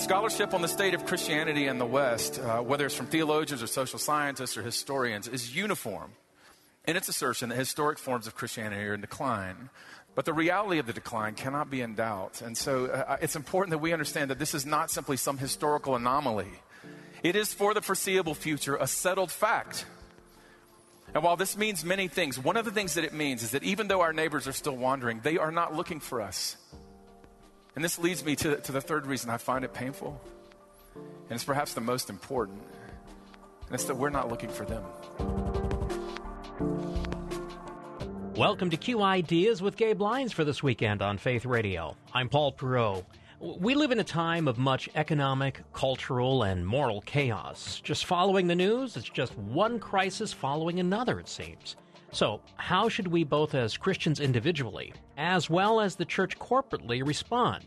Scholarship on the state of Christianity in the West, whether it's from theologians or social scientists or historians, is uniform in its assertion that historic forms of Christianity are in decline. But the reality of the decline cannot be in doubt. And so it's important that we understand that this is not simply some historical anomaly. It is, for the foreseeable future, a settled fact. And while this means many things, one of the things that it means is that even though our neighbors are still wandering, they are not looking for us. And this leads me to the third reason I find it painful. And it's perhaps the most important. And it's that we're not looking for them. Welcome to Q Ideas with Gabe Lyons for this weekend on Faith Radio. I'm Paul Perreault. We live in a time of much economic, cultural, and moral chaos. Just following the news, it's just one crisis following another, it seems. So how should we, both as Christians individually, as well as the church corporately, respond?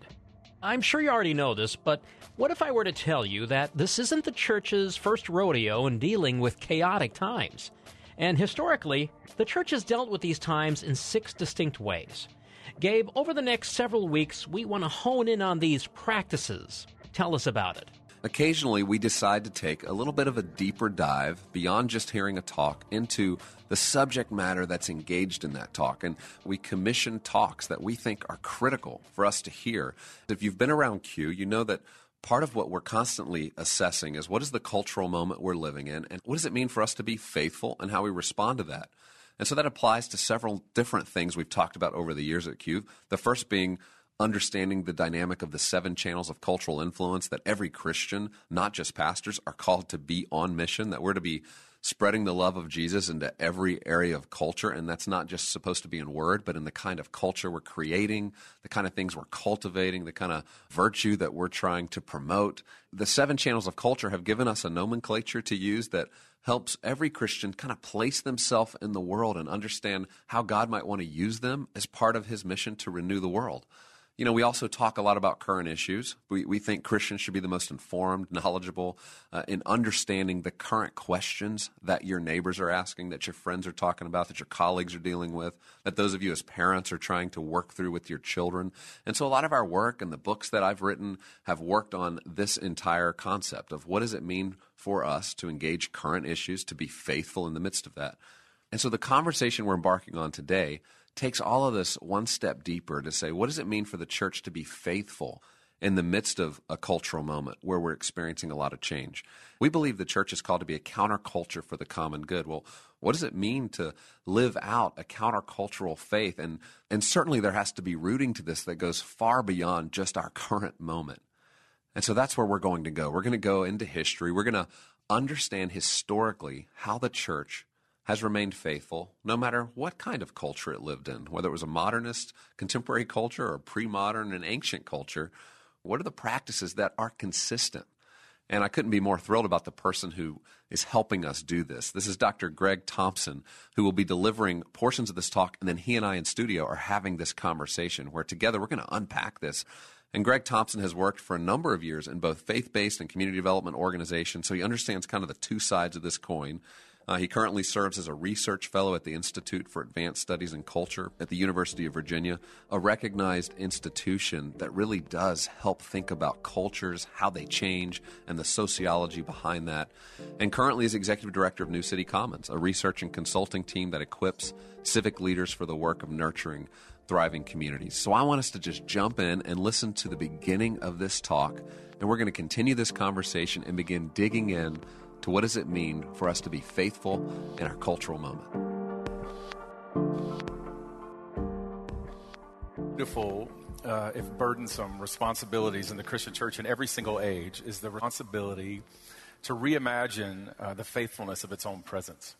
I'm sure you already know this, but what if I were to tell you that this isn't the church's first rodeo in dealing with chaotic times? And historically, the church has dealt with these times in 6 distinct ways. Gabe, over the next several weeks, we want to hone in on these practices. Tell us about it. Occasionally, we decide to take a little bit of a deeper dive beyond just hearing a talk into the subject matter that's engaged in that talk. And we commission talks that we think are critical for us to hear. If you've been around Q, you know that part of what we're constantly assessing is what is the cultural moment we're living in, and what does it mean for us to be faithful and how we respond to that. And so that applies to several different things we've talked about over the years at Q. The first being understanding the dynamic of the 7 channels of cultural influence that every Christian, not just pastors, are called to be on mission, that we're to be spreading the love of Jesus into every area of culture. And that's not just supposed to be in word, but in the kind of culture we're creating, the kind of things we're cultivating, the kind of virtue that we're trying to promote. The 7 channels of culture have given us a nomenclature to use that helps every Christian kind of place themselves in the world and understand how God might want to use them as part of his mission to renew the world. You know, we also talk a lot about current issues. We think Christians should be the most informed, knowledgeable in understanding the current questions that your neighbors are asking, that your friends are talking about, that your colleagues are dealing with, that those of you as parents are trying to work through with your children. And so a lot of our work and the books that I've written have worked on this entire concept of what does it mean for us to engage current issues, to be faithful in the midst of that. And so the conversation we're embarking on today takes all of this one step deeper to say, what does it mean for the church to be faithful in the midst of a cultural moment where we're experiencing a lot of change? We believe the church is called to be a counterculture for the common good. Well, what does it mean to live out a countercultural faith? And certainly there has to be rooting to this that goes far beyond just our current moment. And so that's where we're going to go. We're going to go into history. We're going to understand historically how the church has remained faithful no matter what kind of culture it lived in, whether it was a modernist, contemporary culture, or pre-modern and ancient culture. What are the practices that are consistent? And I couldn't be more thrilled about the person who is helping us do this. This is Dr. Greg Thompson, who will be delivering portions of this talk, and then he and I in studio are having this conversation where together we're going to unpack this. And Greg Thompson has worked for a number of years in both faith-based and community development organizations, so he understands kind of the two sides of this coin. He currently serves as a research fellow at the Institute for Advanced Studies and Culture at the University of Virginia, a recognized institution that really does help think about cultures, how they change, and the sociology behind that. And currently is executive director of New City Commons, a research and consulting team that equips civic leaders for the work of nurturing thriving communities. So I want us to just jump in and listen to the beginning of this talk, and we're going to continue this conversation and begin digging in to what does it mean for us to be faithful in our cultural moment. Beautiful, if burdensome, responsibilities in the Christian church in every single age is the responsibility to reimagine the faithfulness of its own presence.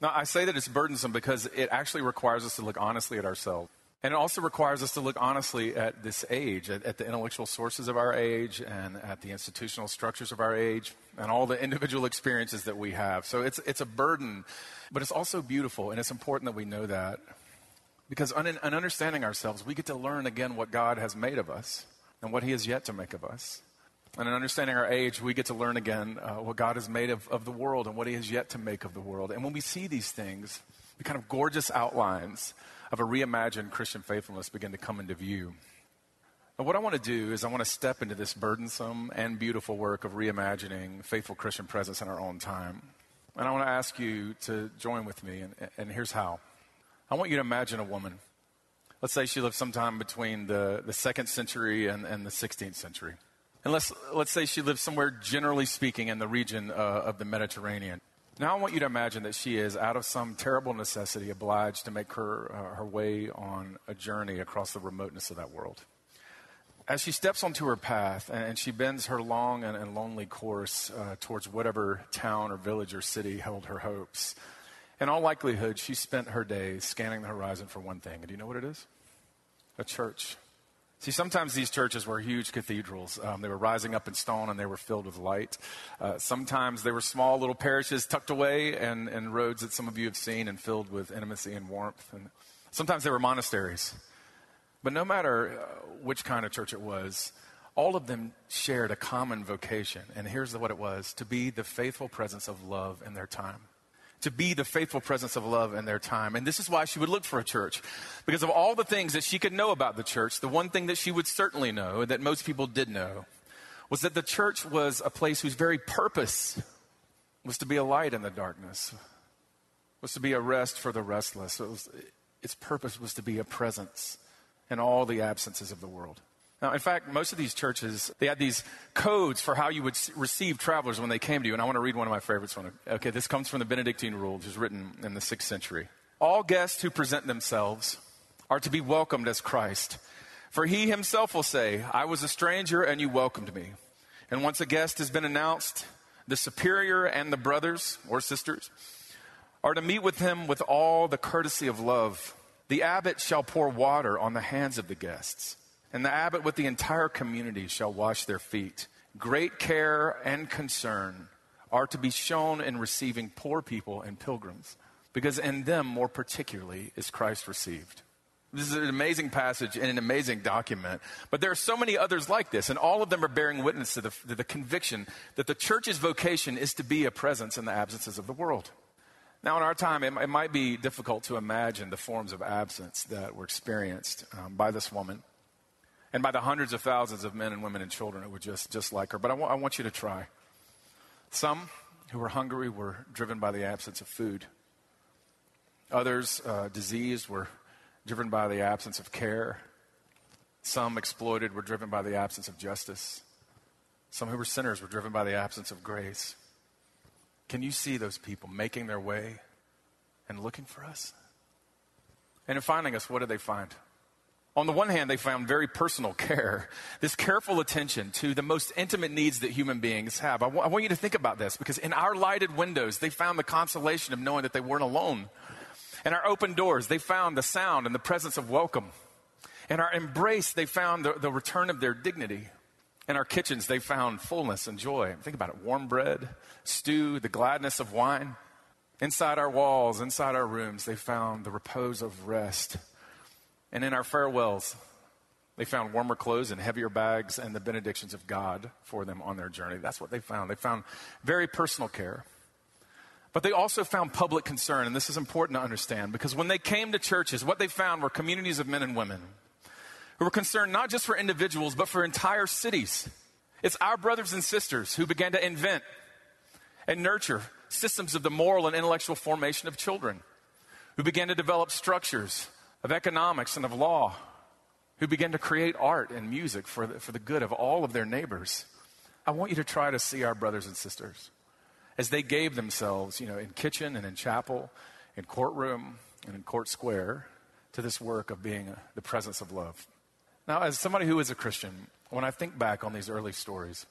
Now, I say that it's burdensome because it actually requires us to look honestly at ourselves. And it also requires us to look honestly at this age, at the intellectual sources of our age and at the institutional structures of our age and all the individual experiences that we have. So it's a burden, but it's also beautiful, and it's important that we know that. Because in understanding ourselves, we get to learn again what God has made of us and what he has yet to make of us. And in understanding our age, we get to learn again what God has made of the world and what he has yet to make of the world. And when we see these things, the kind of gorgeous outlines of a reimagined Christian faithfulness begin to come into view. And what I want to do is I want to step into this burdensome and beautiful work of reimagining faithful Christian presence in our own time. And I want to ask you to join with me, and here's how. I want you to imagine a woman. Let's say she lived sometime between the 2nd century and the 16th century. And let's say she lives somewhere, generally speaking, in the region of the Mediterranean. Now I want you to imagine that she is, out of some terrible necessity, obliged to make her way on a journey across the remoteness of that world. As she steps onto her path and she bends her long and lonely course towards whatever town or village or city held her hopes, in all likelihood, she spent her days scanning the horizon for one thing. And do you know what it is? A church. See, sometimes these churches were huge cathedrals. They were rising up in stone and they were filled with light. Sometimes they were small little parishes tucked away and roads that some of you have seen and filled with intimacy and warmth. And sometimes they were monasteries. But no matter which kind of church it was, all of them shared a common vocation. And here's what it was: to be the faithful presence of love in their time. To be the faithful presence of love in their time. And this is why she would look for a church. Because of all the things that she could know about the church, the one thing that she would certainly know, that most people did know, was that the church was a place whose very purpose was to be a light in the darkness, was to be a rest for the restless. Its purpose was to be a presence in all the absences of the world. Now, in fact, most of these churches, they had these codes for how you would receive travelers when they came to you. And I want to read one of my favorites. Okay, this comes from the Benedictine rule, which was written in the 6th century. All guests who present themselves are to be welcomed as Christ. For he himself will say, I was a stranger and you welcomed me. And once a guest has been announced, the superior and the brothers or sisters are to meet with him with all the courtesy of love. The abbot shall pour water on the hands of the guests. And the abbot with the entire community shall wash their feet. Great care and concern are to be shown in receiving poor people and pilgrims, because in them more particularly is Christ received. This is an amazing passage and an amazing document. But there are so many others like this, and all of them are bearing witness to the conviction that the church's vocation is to be a presence in the absences of the world. Now, in our time, it might be difficult to imagine the forms of absence that were experienced by this woman. And by the hundreds of thousands of men and women and children who were just like her. But I want you to try. Some who were hungry were driven by the absence of food. Others, diseased, were driven by the absence of care. Some exploited were driven by the absence of justice. Some who were sinners were driven by the absence of grace. Can you see those people making their way and looking for us? And in finding us, what did they find? On the one hand, they found very personal care, this careful attention to the most intimate needs that human beings have. I want you to think about this, because in our lighted windows, they found the consolation of knowing that they weren't alone. In our open doors, they found the sound and the presence of welcome. In our embrace, they found the return of their dignity. In our kitchens, they found fullness and joy. Think about it: warm bread, stew, the gladness of wine. Inside our walls, inside our rooms, they found the repose of rest. And in our farewells, they found warmer clothes and heavier bags and the benedictions of God for them on their journey. That's what they found. They found very personal care. But they also found public concern, and this is important to understand, because when they came to churches, what they found were communities of men and women who were concerned not just for individuals, but for entire cities. It's our brothers and sisters who began to invent and nurture systems of the moral and intellectual formation of children, who began to develop structures of economics and of law, who began to create art and music for the good of all of their neighbors. I want you to try to see our brothers and sisters as they gave themselves, in kitchen and in chapel, in courtroom and in court square, to this work of being the presence of love. Now, as somebody who is a Christian, when I think back on these early stories,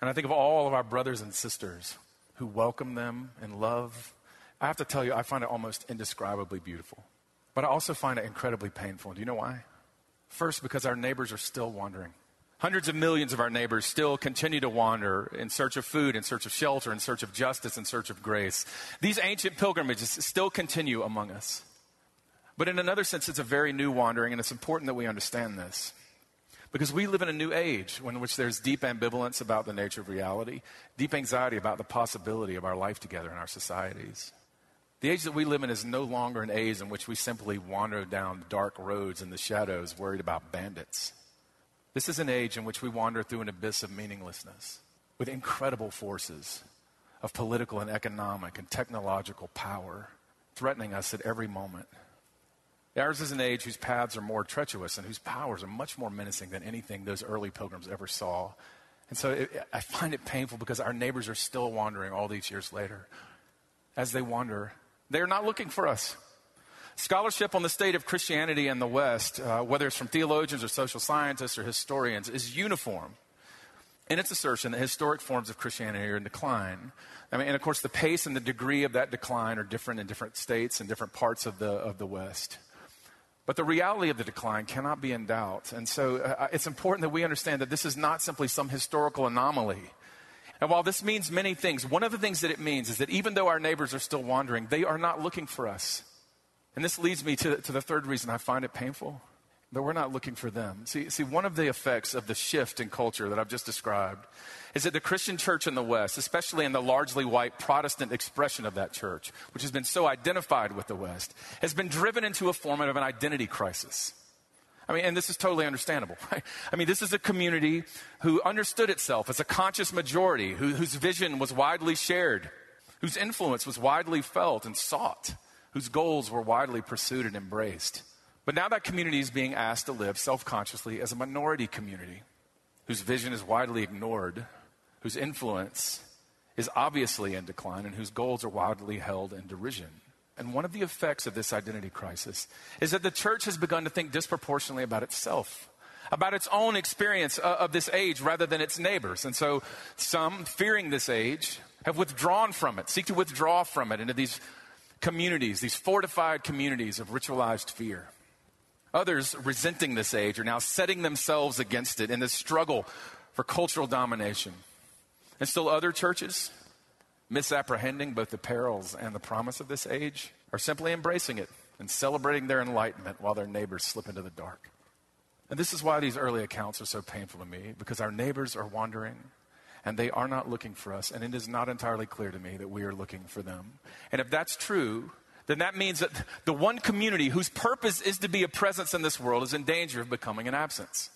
and I think of all of our brothers and sisters who welcomed them in love I have to tell you, I find it almost indescribably beautiful. But I also find it incredibly painful. Do you know why? First, because our neighbors are still wandering. Hundreds of millions of our neighbors still continue to wander in search of food, in search of shelter, in search of justice, in search of grace. These ancient pilgrimages still continue among us. But in another sense, it's a very new wandering, and it's important that we understand this. Because we live in a new age in which there's deep ambivalence about the nature of reality, deep anxiety about the possibility of our life together in our societies. The age that we live in is no longer an age in which we simply wander down dark roads in the shadows worried about bandits. This is an age in which we wander through an abyss of meaninglessness with incredible forces of political and economic and technological power threatening us at every moment. Ours is an age whose paths are more treacherous and whose powers are much more menacing than anything those early pilgrims ever saw. And so I find it painful because our neighbors are still wandering all these years later. As they wander, they are not looking for us. Scholarship on the state of Christianity in the West, whether it's from theologians or social scientists or historians, is uniform in its assertion that historic forms of Christianity are in decline. And of course, the pace and the degree of that decline are different in different states and different parts of the West. But the reality of the decline cannot be in doubt. And so it's important that we understand that this is not simply some historical anomaly. And while this means many things, one of the things that it means is that even though our neighbors are still wandering, they are not looking for us. And this leads me to the third reason I find it painful, that we're not looking for them. See, one of the effects of the shift in culture that I've just described is that the Christian church in the West, especially in the largely white Protestant expression of that church, which has been so identified with the West, has been driven into a form of an identity crisis. And this is totally understandable, right? This is a community who understood itself as a conscious majority, whose vision was widely shared, whose influence was widely felt and sought, whose goals were widely pursued and embraced. But now that community is being asked to live self-consciously as a minority community, whose vision is widely ignored, whose influence is obviously in decline, and whose goals are widely held in derision. And one of the effects of this identity crisis is that the church has begun to think disproportionately about itself, about its own experience of this age rather than its neighbors. And so some, fearing this age, have withdrawn from it, seek to withdraw from it into these communities, these fortified communities of ritualized fear. Others, resenting this age, are now setting themselves against it in this struggle for cultural domination. And still other churches, misapprehending both the perils and the promise of this age, are simply embracing it and celebrating their enlightenment while their neighbors slip into the dark. And this is why these early accounts are so painful to me, because our neighbors are wandering and they are not looking for us, and it is not entirely clear to me that we are looking for them. And if that's true, then that means that the one community whose purpose is to be a presence in this world is in danger of becoming an absence.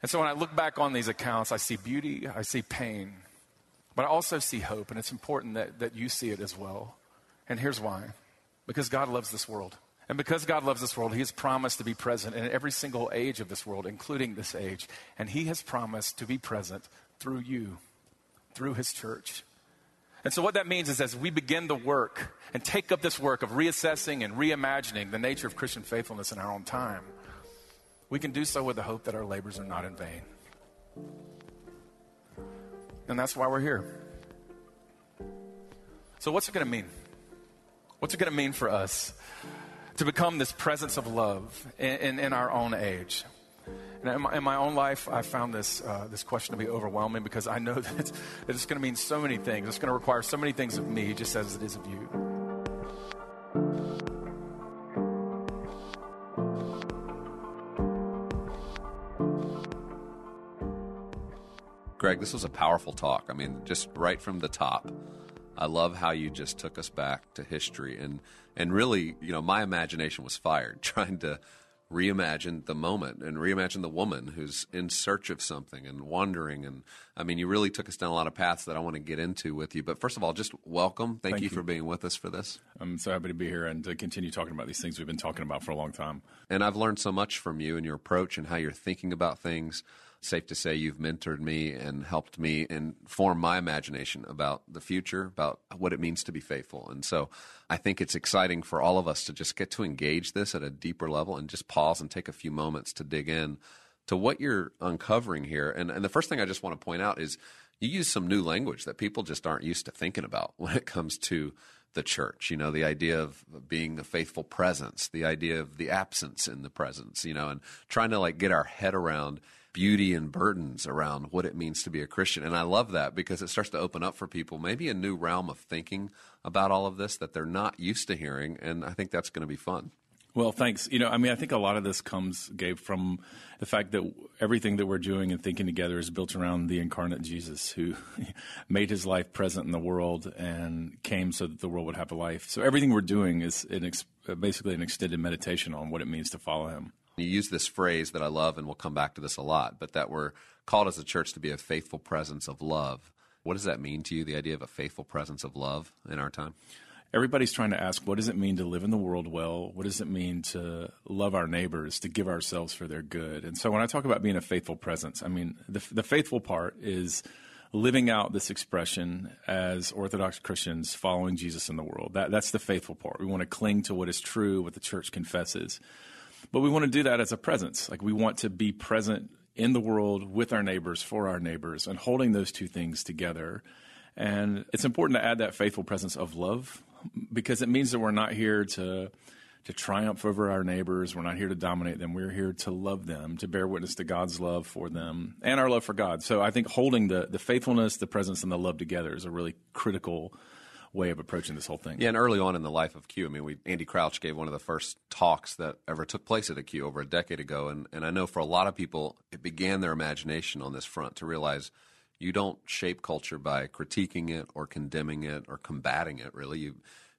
And so when I look back on these accounts, I see beauty, I see pain, but I also see hope, and it's important that you see it as well. And here's why. Because God loves this world. And because God loves this world, he has promised to be present in every single age of this world, including this age. And he has promised to be present through you, through his church. And so what that means is as we begin the work and take up this work of reassessing and reimagining the nature of Christian faithfulness in our own time, we can do so with the hope that our labors are not in vain. And that's why we're here. So what's it going to mean? What's it going to mean for us to become this presence of love in our own age? And in my own life, I found this question to be overwhelming, because I know that it's going to mean so many things. It's going to require so many things of me, just as it is of you. Greg, this was a powerful talk. Just right from the top. I love how you just took us back to history. And really, my imagination was fired trying to reimagine the moment and reimagine the woman who's in search of something and wandering. And you really took us down a lot of paths that I want to get into with you. But first of all, just welcome. Thank you for being with us for this. I'm so happy to be here and to continue talking about these things we've been talking about for a long time. And I've learned so much from you and your approach and how you're thinking about things. Safe to say you've mentored me and helped me and form my imagination about the future, about what it means to be faithful. And so I think it's exciting for all of us to just get to engage this at a deeper level and just pause and take a few moments to dig in to what you're uncovering here. And the first thing I just want to point out is you use some new language that people just aren't used to thinking about when it comes to the church, you know, the idea of being a faithful presence, the idea of the absence in the presence, you know, and trying to like get our head around beauty and burdens around what it means to be a Christian. And I love that because it starts to open up for people maybe a new realm of thinking about all of this that they're not used to hearing. And I think that's going to be fun. Well, thanks. You know, I mean, I think a lot of this comes, Gabe, from the fact that everything that we're doing and thinking together is built around the incarnate Jesus who made his life present in the world and came so that the world would have a life. So everything we're doing is basically an extended meditation on what it means to follow him. You use this phrase that I love, and we'll come back to this a lot, but that we're called as a church to be a faithful presence of love. What does that mean to you, the idea of a faithful presence of love in our time? Everybody's trying to ask, what does it mean to live in the world well? What does it mean to love our neighbors, to give ourselves for their good? And so when I talk about being a faithful presence, I mean, the faithful part is living out this expression as Orthodox Christians following Jesus in the world. That's the faithful part. We want to cling to what is true, what the church confesses. But we want to do that as a presence. Like we want to be present in the world with our neighbors, for our neighbors, and holding those two things together. And it's important to add that faithful presence of love, because it means that we're not here to triumph over our neighbors. We're not here to dominate them. We're here to love them, to bear witness to God's love for them and our love for God. So I think holding the faithfulness, the presence, and the love together is a really critical way of approaching this whole thing. Yeah, and early on in the life of Q, I mean, Andy Crouch gave one of the first talks that ever took place at a Q over a decade ago. And I know for a lot of people, it began their imagination on this front to realize you don't shape culture by critiquing it or condemning it or combating it, really,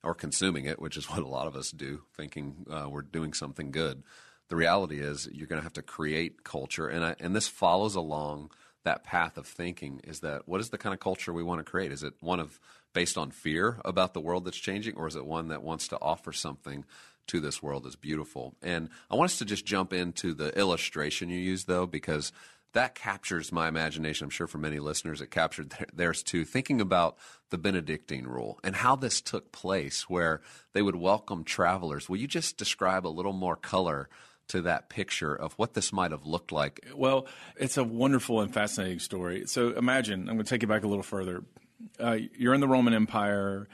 or consuming it, which is what a lot of us do, thinking we're doing something good. The reality is you're going to have to create culture, and this follows along that path of thinking, is that what is the kind of culture we want to create? Is it one of based on fear about the world that's changing, or is it one that wants to offer something to this world that's beautiful? And I want us to just jump into the illustration you used, though, because that captures my imagination. I'm sure for many listeners it captured theirs too, thinking about the Benedictine rule and how this took place where they would welcome travelers. Will you just describe a little more color to that picture of what this might have looked like? Well, it's a wonderful and fascinating story. So imagine, I'm going to take you back a little further. You're in the Roman Empire.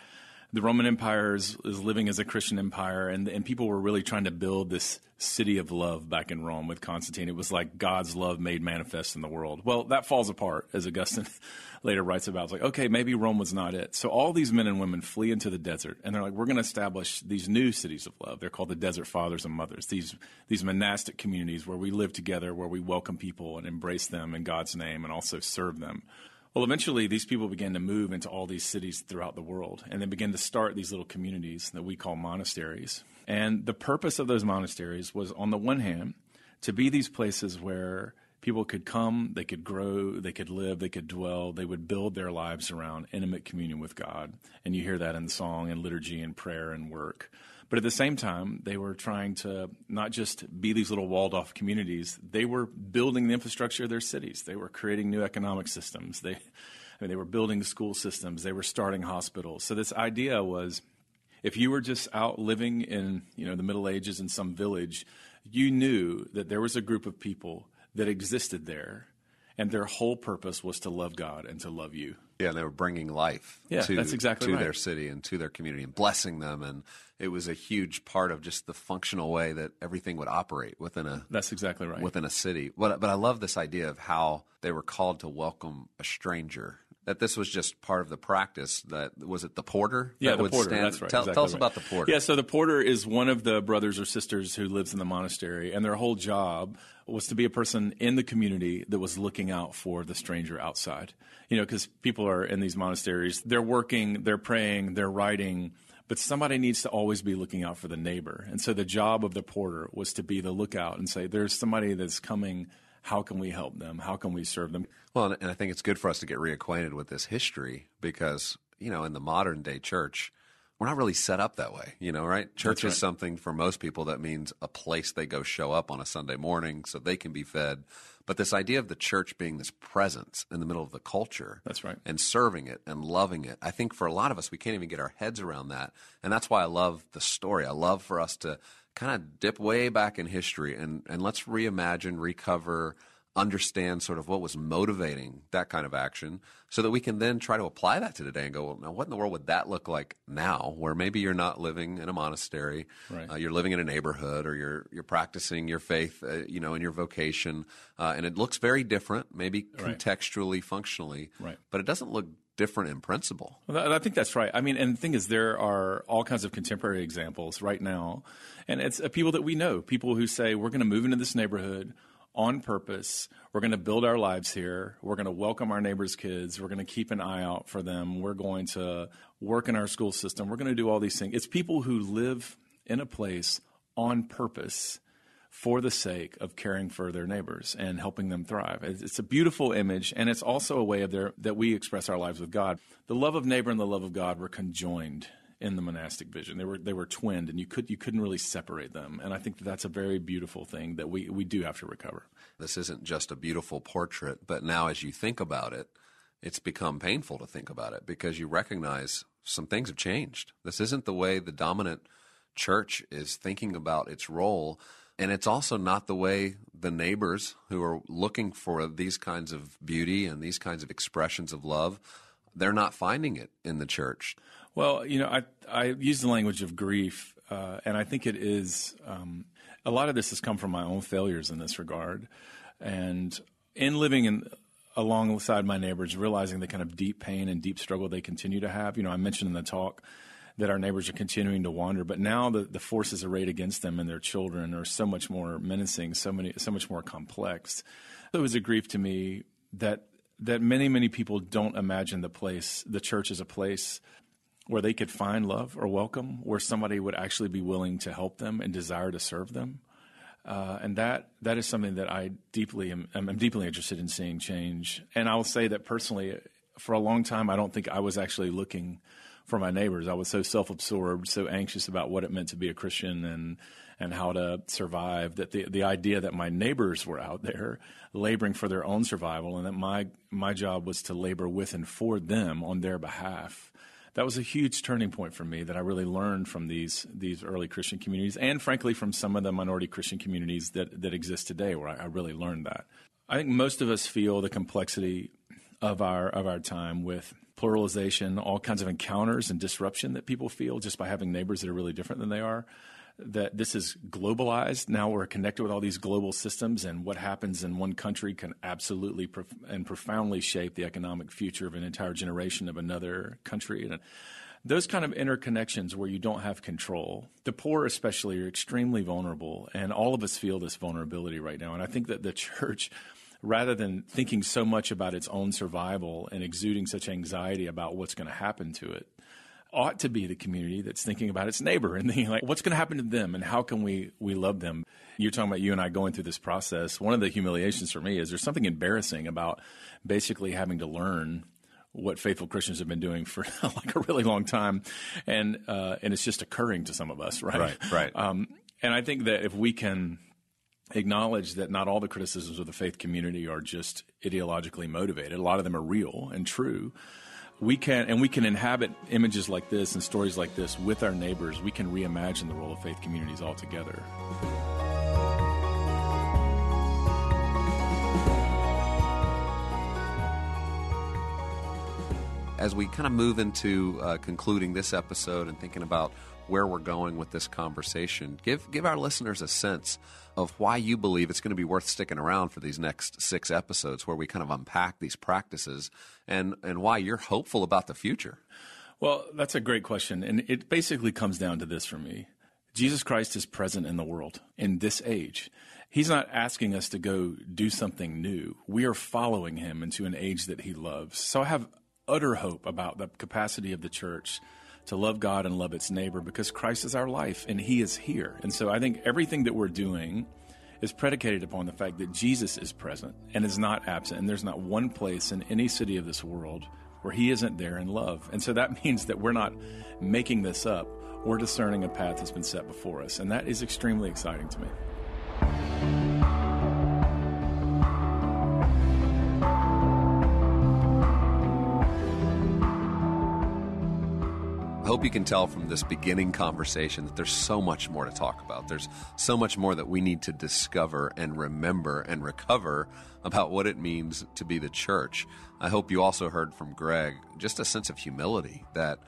The Roman Empire is living as a Christian empire, and people were really trying to build this city of love back in Rome with Constantine. It was like God's love made manifest in the world. Well, that falls apart, as Augustine later writes about. It's like, okay, maybe Rome was not it. So all these men and women flee into the desert, and they're like, we're going to establish these new cities of love. They're called the Desert Fathers and Mothers, these monastic communities where we live together, where we welcome people and embrace them in God's name and also serve them. Well, eventually, these people began to move into all these cities throughout the world, and they began to start these little communities that we call monasteries. And the purpose of those monasteries was, on the one hand, to be these places where people could come, they could grow, they could live, they could dwell, they would build their lives around intimate communion with God. And you hear that in song and liturgy and prayer and work. But at the same time, they were trying to not just be these little walled-off communities. They were building the infrastructure of their cities. They were creating new economic systems. They were building school systems. They were starting hospitals. So this idea was, if you were just out living in, you know, the Middle Ages in some village, you knew that there was a group of people that existed there, and their whole purpose was to love God and to love you. Yeah, they were bringing life to their city and to their community and blessing them. And it was a huge part of just the functional way that everything would operate within a within a city. But I love this idea of how they were called to welcome a stranger, that this was just part of the practice. That was it the porter? Yeah, the porter. That's right. Tell us about the porter. Yeah, so the porter is one of the brothers or sisters who lives in the monastery, and their whole job was to be a person in the community that was looking out for the stranger outside. You know, because people are in these monasteries, they're working, they're praying, they're writing, but somebody needs to always be looking out for the neighbor. And so the job of the porter was to be the lookout and say, there's somebody that's coming. How can we help them? How can we serve them? Well, and I think it's good for us to get reacquainted with this history because, you know, in the modern day church, we're not really set up that way, you know, right? Church is something for most people that means a place they go show up on a Sunday morning so they can be fed. But this idea of the church being this presence in the middle of the culture and serving it and loving it, I think for a lot of us, we can't even get our heads around that. And that's why I love the story. I love for us to kind of dip way back in history and let's reimagine, recover, understand sort of what was motivating that kind of action so that we can then try to apply that to today and go, well, now what in the world would that look like now, where maybe you're not living in a monastery, right. You're living in a neighborhood, or you're practicing your faith, you know, in your vocation, and it looks very different, maybe contextually, right. functionally, right. but it doesn't look different in principle. Well, I think that's right. I mean, and the thing is, there are all kinds of contemporary examples right now, and it's people that we know, people who say, we're going to move into this neighborhood on purpose. We're going to build our lives here. We're going to welcome our neighbors' kids. We're going to keep an eye out for them. We're going to work in our school system. We're going to do all these things. It's people who live in a place on purpose for the sake of caring for their neighbors and helping them thrive. It's a beautiful image, and it's also a way of that we express our lives with God. The love of neighbor and the love of God were conjoined in the monastic vision. They were twinned, and you couldn't really separate them. And I think that's a very beautiful thing that we do have to recover. This isn't just a beautiful portrait, but now as you think about it, it's become painful to think about it because you recognize some things have changed. This isn't the way the dominant church is thinking about its role. And it's also not the way the neighbors who are looking for these kinds of beauty and these kinds of expressions of love, they're not finding it in the church. Well, you know, I use the language of grief, and I think it is a lot of this has come from my own failures in this regard. And in living alongside my neighbors, realizing the kind of deep pain and deep struggle they continue to have. You know, I mentioned in the talk that our neighbors are continuing to wander, but now the forces arrayed against them and their children are so much more menacing, so much more complex. It was a grief to me that many, many people don't imagine the church is a place where they could find love or welcome, where somebody would actually be willing to help them and desire to serve them. And that is something that I deeply am deeply interested in seeing change. And I will say that personally, for a long time, I don't think I was actually looking for my neighbors. I was so self-absorbed, so anxious about what it meant to be a Christian and how to survive, that the idea that my neighbors were out there laboring for their own survival and that my job was to labor with and for them on their behalf. That was a huge turning point for me that I really learned from these early Christian communities and, frankly, from some of the minority Christian communities that exist today, where I really learned that. I think most of us feel the complexity of our time with pluralization, all kinds of encounters and disruption that people feel just by having neighbors that are really different than they are, that this is globalized. Now we're connected with all these global systems, and what happens in one country can absolutely and profoundly shape the economic future of an entire generation of another country. And those kind of interconnections where you don't have control, the poor especially are extremely vulnerable, and all of us feel this vulnerability right now. And I think that the church, rather than thinking so much about its own survival and exuding such anxiety about what's going to happen to it, ought to be the community that's thinking about its neighbor and thinking, like, what's going to happen to them and how can we love them? You're talking about you and I going through this process. One of the humiliations for me is there's something embarrassing about basically having to learn what faithful Christians have been doing for like a really long time, and it's just occurring to some of us, right? Right. And I think that if we can acknowledge that not all the criticisms of the faith community are just ideologically motivated. A lot of them are real and true. We can inhabit images like this and stories like this with our neighbors. We can reimagine the role of faith communities altogether. As we kind of move into concluding this episode and thinking about where we're going with this conversation, give our listeners a sense of why you believe it's going to be worth sticking around for these next 6 episodes where we kind of unpack these practices and why you're hopeful about the future. Well, that's a great question, and it basically comes down to this for me. Jesus Christ is present in the world in this age. He's not asking us to go do something new. We are following him into an age that he loves. So I have utter hope about the capacity of the church to love God and love its neighbor, because Christ is our life and he is here. And so I think everything that we're doing is predicated upon the fact that Jesus is present and is not absent. And there's not one place in any city of this world where he isn't there in love. And so that means that we're not making this up. We're discerning a path that's been set before us. And that is extremely exciting to me. hope you can tell from this beginning conversation that there's so much more to talk about. There's so much more that we need to discover and remember and recover about what it means to be the church. I hope you also heard from Greg just a sense of humility that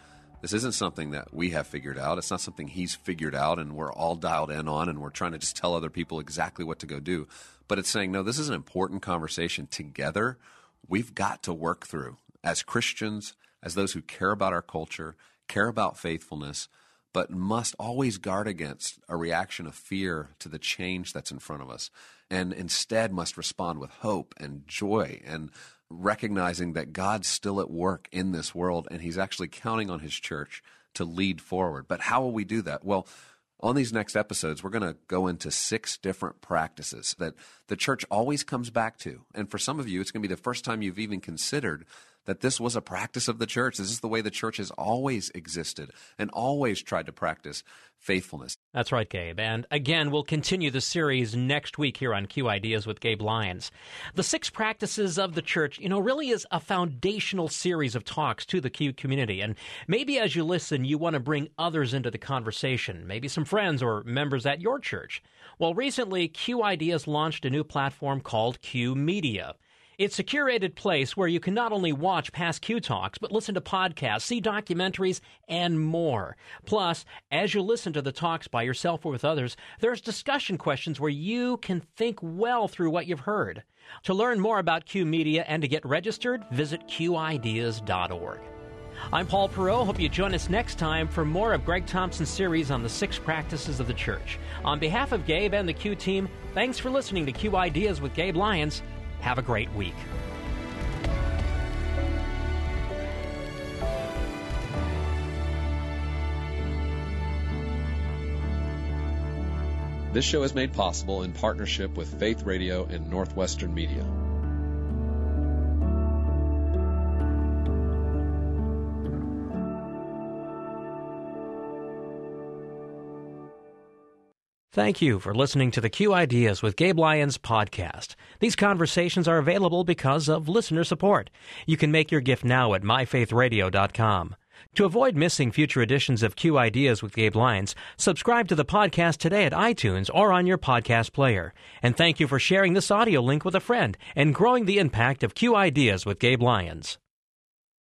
this isn't something that we have figured out. It's not something he's figured out and we're all dialed in on and we're trying to just tell other people exactly what to go do. But it's saying, no, this is an important conversation together we've got to work through as Christians, as those who care about our culture, care about faithfulness, but must always guard against a reaction of fear to the change that's in front of us, and instead must respond with hope and joy and recognizing that God's still at work in this world and he's actually counting on his church to lead forward. But how will we do that? Well, on these next episodes, we're going to go into 6 different practices that the church always comes back to. And for some of you, it's going to be the first time you've even considered that this was a practice of the church. This is the way the church has always existed and always tried to practice faithfulness. That's right, Gabe. And again, we'll continue the series next week here on Q Ideas with Gabe Lyons. The 6 practices of the church, really is a foundational series of talks to the Q community. And maybe as you listen, you want to bring others into the conversation, maybe some friends or members at your church. Well, recently, Q Ideas launched a new platform called Q Media. It's a curated place where you can not only watch past Q Talks, but listen to podcasts, see documentaries, and more. Plus, as you listen to the talks by yourself or with others, there's discussion questions where you can think well through what you've heard. To learn more about Q Media and to get registered, visit qideas.org. I'm Paul Perreault. Hope you join us next time for more of Greg Thompson's series on the 6 practices of the church. On behalf of Gabe and the Q team, thanks for listening to Q Ideas with Gabe Lyons. Have a great week. This show is made possible in partnership with Faith Radio and Northwestern Media. Thank you for listening to the Q Ideas with Gabe Lyons podcast. These conversations are available because of listener support. You can make your gift now at myfaithradio.com. To avoid missing future editions of Q Ideas with Gabe Lyons, subscribe to the podcast today at iTunes or on your podcast player. And thank you for sharing this audio link with a friend and growing the impact of Q Ideas with Gabe Lyons.